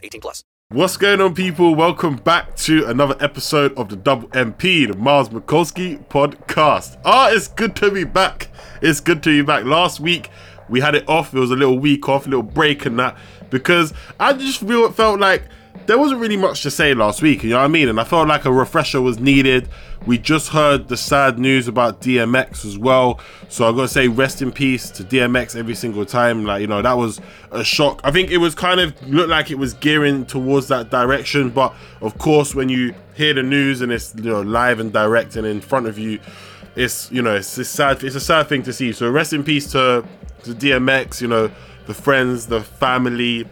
18+. What's going on, people? Welcome back to another episode of the Double MP, the Miles Mikulski podcast. It's good to be back. Last week, we had it off. It was a little week off, a little break and that, because I just felt like there wasn't really much to say last week, you know what I mean? And I felt like a refresher was needed. We just heard the sad news about DMX as well. So I've got to say rest in peace to DMX every single time. Like, you know, that was a shock. I think it was kind of looked like it was gearing towards that direction. But of course, when you hear the news and it's, you know, live and direct and in front of you, it's, you know, it's a sad thing to see. So rest in peace to DMX, you know, the friends, the family,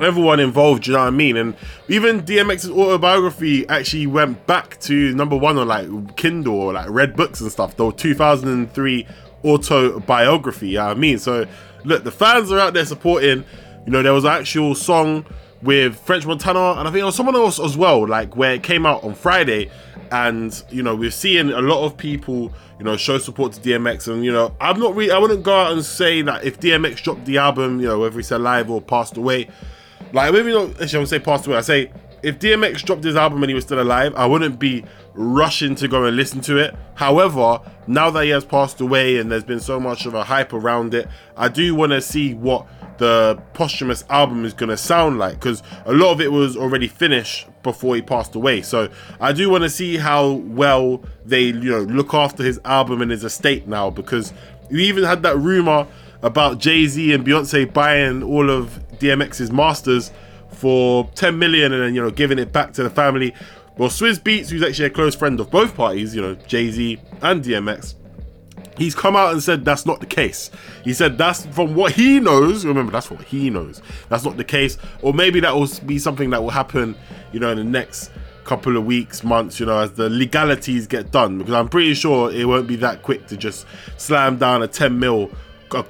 everyone involved, you know what I mean? And even DMX's autobiography actually went back to number one on like Kindle or like Red Books and stuff, the 2003 autobiography, you know what I mean? So look, the fans are out there supporting. You know, there was an actual song with French Montana and I think it was someone else as well, like where it came out on Friday, and you know, we're seeing a lot of people, you know, show support to DMX. And you know, I wouldn't go out and say that if DMX dropped the album, you know, whether he's alive or passed away. Like, maybe not, actually I would say passed away. I say, if DMX dropped his album and he was still alive, I wouldn't be rushing to go and listen to it. However, now that he has passed away and there's been so much of a hype around it, I do want to see what the posthumous album is going to sound like, because a lot of it was already finished before he passed away. So I do want to see how well they, you know, look after his album and his estate now, because you even had that rumor about Jay-Z and Beyonce buying all of DMX's masters for 10 million and then, you know, giving it back to the family. Well, Swizz Beats, who's actually a close friend of both parties, you know, Jay-Z and DMX, he's come out and said that's not the case. He said that's from what he knows. Remember, that's what he knows. That's not the case. Or maybe that will be something that will happen, you know, in the next couple of weeks, months, you know, as the legalities get done, because I'm pretty sure it won't be that quick to just slam down a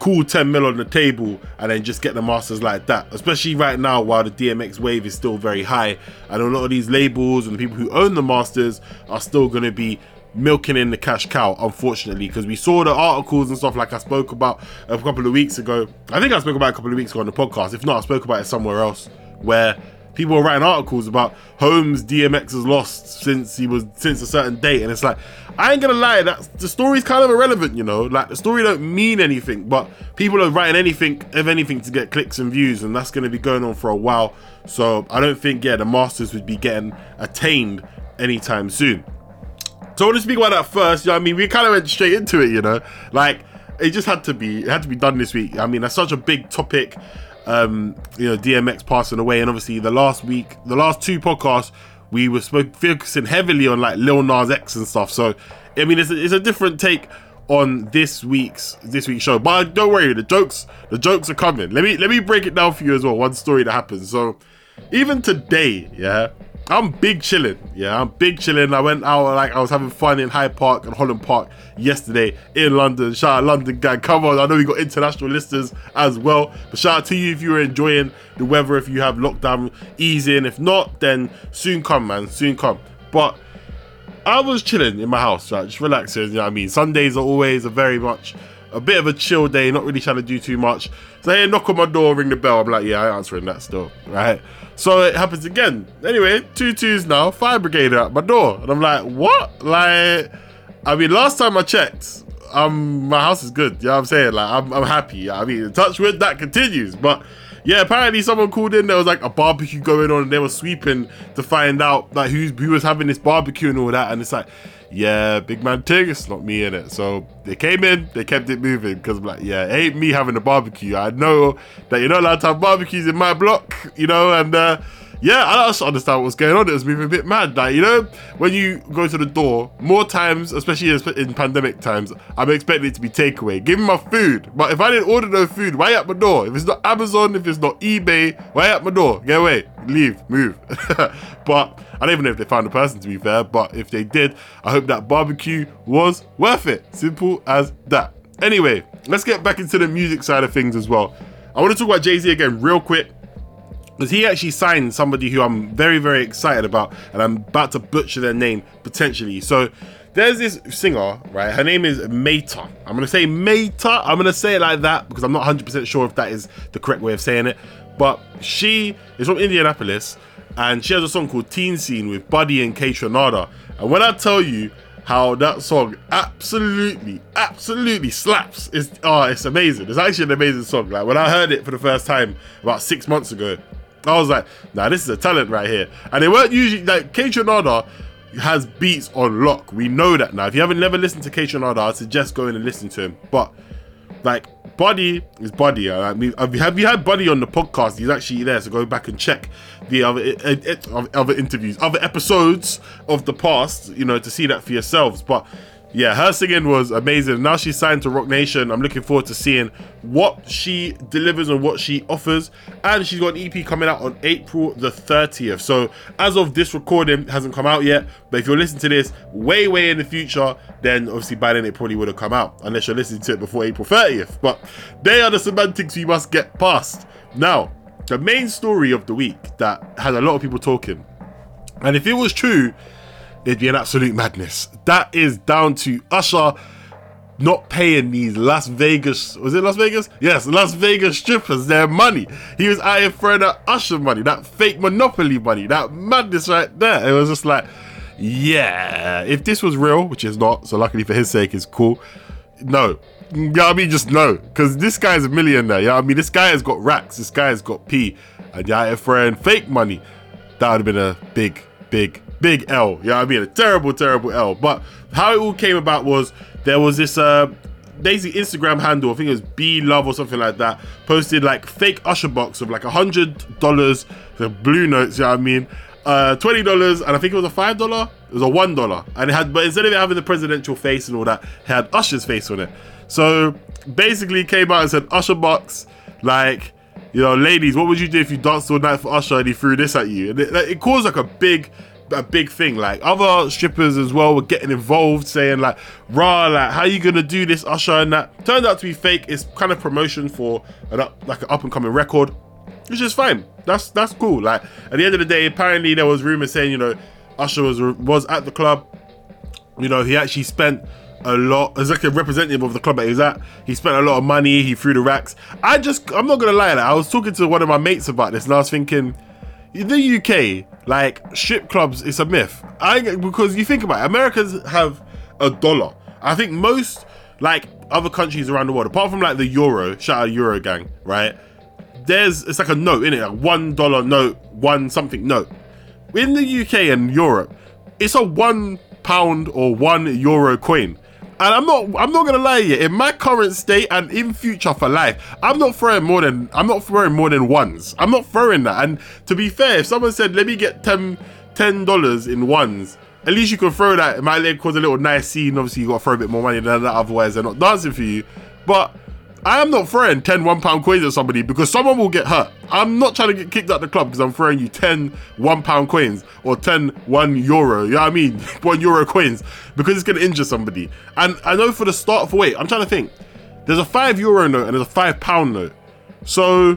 cool 10 mil on the table and then just get the masters like that, especially right now while the DMX wave is still very high and a lot of these labels and the people who own the masters are still going to be milking in the cash cow, unfortunately, because we saw the articles and stuff like I spoke about a couple of weeks ago. I think I spoke about it a couple of weeks ago on the podcast. If not, I spoke about it somewhere else, where people are writing articles about homes DMX has lost since a certain date. And it's like, I ain't gonna lie, the story's kind of irrelevant, you know? Like, the story don't mean anything, but people are writing anything, if anything, to get clicks and views, and that's gonna be going on for a while. So I don't think, the masters would be getting attained anytime soon. So I want to speak about that first, you know what I mean? We kind of went straight into it, you know? Like, it had to be done this week. I mean, that's such a big topic. You know, DMX passing away, and obviously the last two podcasts, we were focusing heavily on like Lil Nas X and stuff. So, I mean, it's a different take on this week's show. But don't worry, the jokes are coming. Let me break it down for you as well. One story that happens. So, even today, yeah, I'm big chilling. I went out, like I was having fun in Hyde Park and Holland Park yesterday in London. Shout out London, gang. Come on, I know we got international listeners as well. But shout out to you if you were enjoying the weather, if you have lockdown easing. If not, then soon come, man. Soon come. But I was chilling in my house, right? Just relaxing, you know what I mean? Sundays are always a bit of a chill day, not really trying to do too much. So hey, knock on my door, ring the bell. I'm like, yeah, I'm answering that still, right? So it happens again. Anyway, 2-2's now, fire brigade at my door. And I'm like, what? Like, I mean, last time I checked, my house is good. You know what I'm saying? Like, I'm happy. You know what I mean, touch wood, that continues. But Yeah, apparently someone called in, there was like a barbecue going on and they were sweeping to find out like who was having this barbecue and all that, and it's like, yeah, big man Ting, it's not me in it. So they came in, they kept it moving, because I'm like, yeah, it ain't me having a barbecue. I know that you're not allowed to have barbecues in my block, you know, and yeah, I also understand what's going on. It was moving a bit mad. Like, you know, when you go to the door, more times, especially in pandemic times, I'm expecting it to be takeaway. Give me my food. But if I didn't order no food, why at my door? If it's not Amazon, if it's not eBay, why at my door? Get away, leave, move. But I don't even know if they found the person, to be fair. But if they did, I hope that barbecue was worth it. Simple as that. Anyway, let's get back into the music side of things as well. I want to talk about Jay-Z again real quick, because he actually signed somebody who I'm very, very excited about, and I'm about to butcher their name potentially. So there's this singer, right? Her name is Maeta. I'm going to say Maeta. I'm going to say it like that because I'm not 100% sure if that is the correct way of saying it. But she is from Indianapolis, and she has a song called Teen Scene with Buddy and Kei Trenada. And when I tell you how that song absolutely slaps, it's amazing. It's actually an amazing song. Like, when I heard it for the first time about 6 months ago, I was like, nah, this is a talent right here. And they weren't usually, like, Kei Trenada has beats on lock. We know that now. If you haven't never listened to Kei Trenada, I suggest going and listening to him. But, like, Buddy is Buddy. I mean, have you had Buddy on the podcast? He's actually there, so go back and check the other interviews, other episodes of the past, you know, to see that for yourselves. But yeah, her singing was amazing. Now she's signed to Roc Nation. I'm looking forward to seeing what she delivers and what she offers. And she's got an EP coming out on April the 30th. So as of this recording, it hasn't come out yet. But if you're listening to this way, way in the future, then obviously by then it probably would have come out, unless you're listening to it before April 30th. But they are the semantics we must get past. Now, the main story of the week that had a lot of people talking, and if it was true, it'd be an absolute madness. That is down to Usher not paying these Las Vegas? Yes, Las Vegas strippers their money. He was out here throwing that Usher money, that fake Monopoly money, that madness right there. It was just like, yeah, if this was real, which is not, so luckily for his sake, it's cool. No. You know what I mean? Just no. Because this guy's a millionaire, you know what I mean? This guy has got racks, this guy has got P, and you're out here throwing fake money. That would have been a big L, you know what I mean? A terrible, terrible L. But how it all came about was there was this basically Instagram handle, I think it was B Love or something like that, posted like fake Usher box of like $100, the blue notes, you know what I mean? $20, and I think it was a $5, it was a $1, and it had, but instead of it having the presidential face and all that, it had Usher's face on it. So basically came out and said, Usher box, like, you know, ladies, what would you do if you danced all night for Usher? And he threw this at you, and it caused like a big thing. Like, other strippers as well were getting involved, saying like, rah, like, how you gonna do this, Usher? And that turned out to be fake. It's kind of promotion for an up and coming record, which is fine. That's cool. Like, at the end of the day, apparently there was rumors saying, you know, Usher was at the club. You know, he actually spent a lot, as like a representative of the club that he was at, he spent a lot of money, he threw the racks. I'm not gonna lie, like, I was talking to one of my mates about this, and I was thinking, in the UK, like, strip clubs, it's a myth. Because you think about it, Americans have $1. I think most, like, other countries around the world, apart from like the Euro, shout out Euro gang, right? It's like a note, innit? Like $1 note, one something note. In the UK and Europe, it's a £1 or €1 coin. And I'm not gonna lie here, in my current state and in future for life, I'm not throwing more than ones. I'm not throwing that. And to be fair, if someone said, let me get $10 in ones, at least you can throw that. It might cause a little nice scene. Obviously you gotta throw a bit more money than that, otherwise they're not dancing for you. But I am not throwing 10 £1 coins at somebody, because someone will get hurt. I'm not trying to get kicked out the club because I'm throwing you 10 £1 coins or 10 €1, you know what I mean? €1 coins, because it's going to injure somebody. And I know for the start, I'm trying to think. There's a €5 note and there's a £5 note. So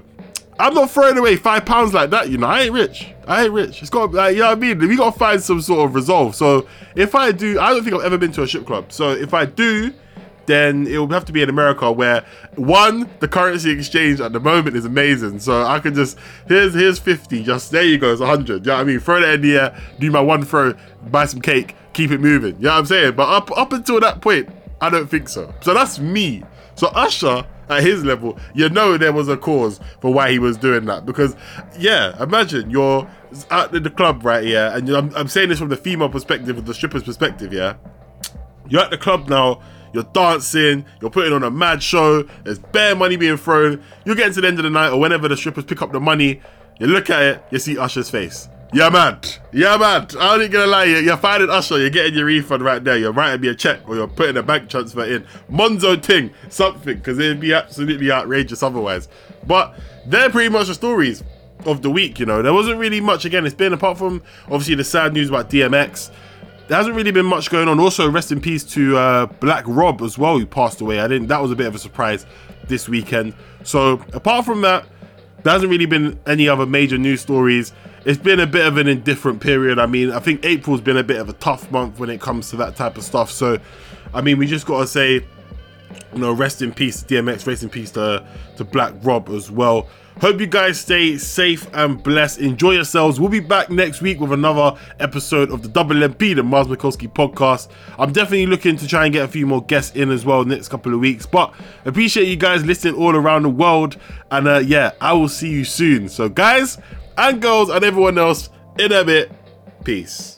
I'm not throwing away £5 like that, you know. I ain't rich. It's got, like, you know what I mean? We got to find some sort of resolve. So if I do, I don't think I've ever been to a strip club. So if I do, then it would have to be in America, where one, the currency exchange at the moment is amazing. So I could just, here's 50, just there you go, it's 100. You know what I mean? Throw that in the air, do my one throw, buy some cake, keep it moving. You know what I'm saying? But up until that point, I don't think so. So that's me. So Usher at his level, you know there was a cause for why he was doing that. Because, yeah, imagine you're out in the club, right, yeah, and I'm saying this from the female perspective, or the stripper's perspective, yeah? You're at the club now, you're dancing, you're putting on a mad show, there's bare money being thrown, you're getting to the end of the night, or whenever the strippers pick up the money, you look at it, you see Usher's face. Yeah, man. I ain't gonna lie, you're finding Usher, you're getting your refund right there, you're writing me a check, or you're putting a bank transfer in. Monzo ting, something, because it'd be absolutely outrageous otherwise. But they're pretty much the stories of the week, you know. There wasn't really much, again, it's been, apart from, obviously, the sad news about DMX, there hasn't really been much going on. Also, rest in peace to Black Rob as well, who passed away. That was a bit of a surprise this weekend. So, apart from that, there hasn't really been any other major news stories. It's been a bit of an indifferent period. I mean, I think April's been a bit of a tough month when it comes to that type of stuff. So, I mean, we just got to say, you know, rest in peace to DMX, rest in peace to Black Rob as well. Hope you guys stay safe and blessed. Enjoy yourselves. We'll be back next week with another episode of the Double MP, the Miles Mikulski podcast. I'm definitely looking to try and get a few more guests in as well next couple of weeks. But appreciate you guys listening all around the world. And yeah, I will see you soon. So guys, and girls and everyone else, in a bit. Peace.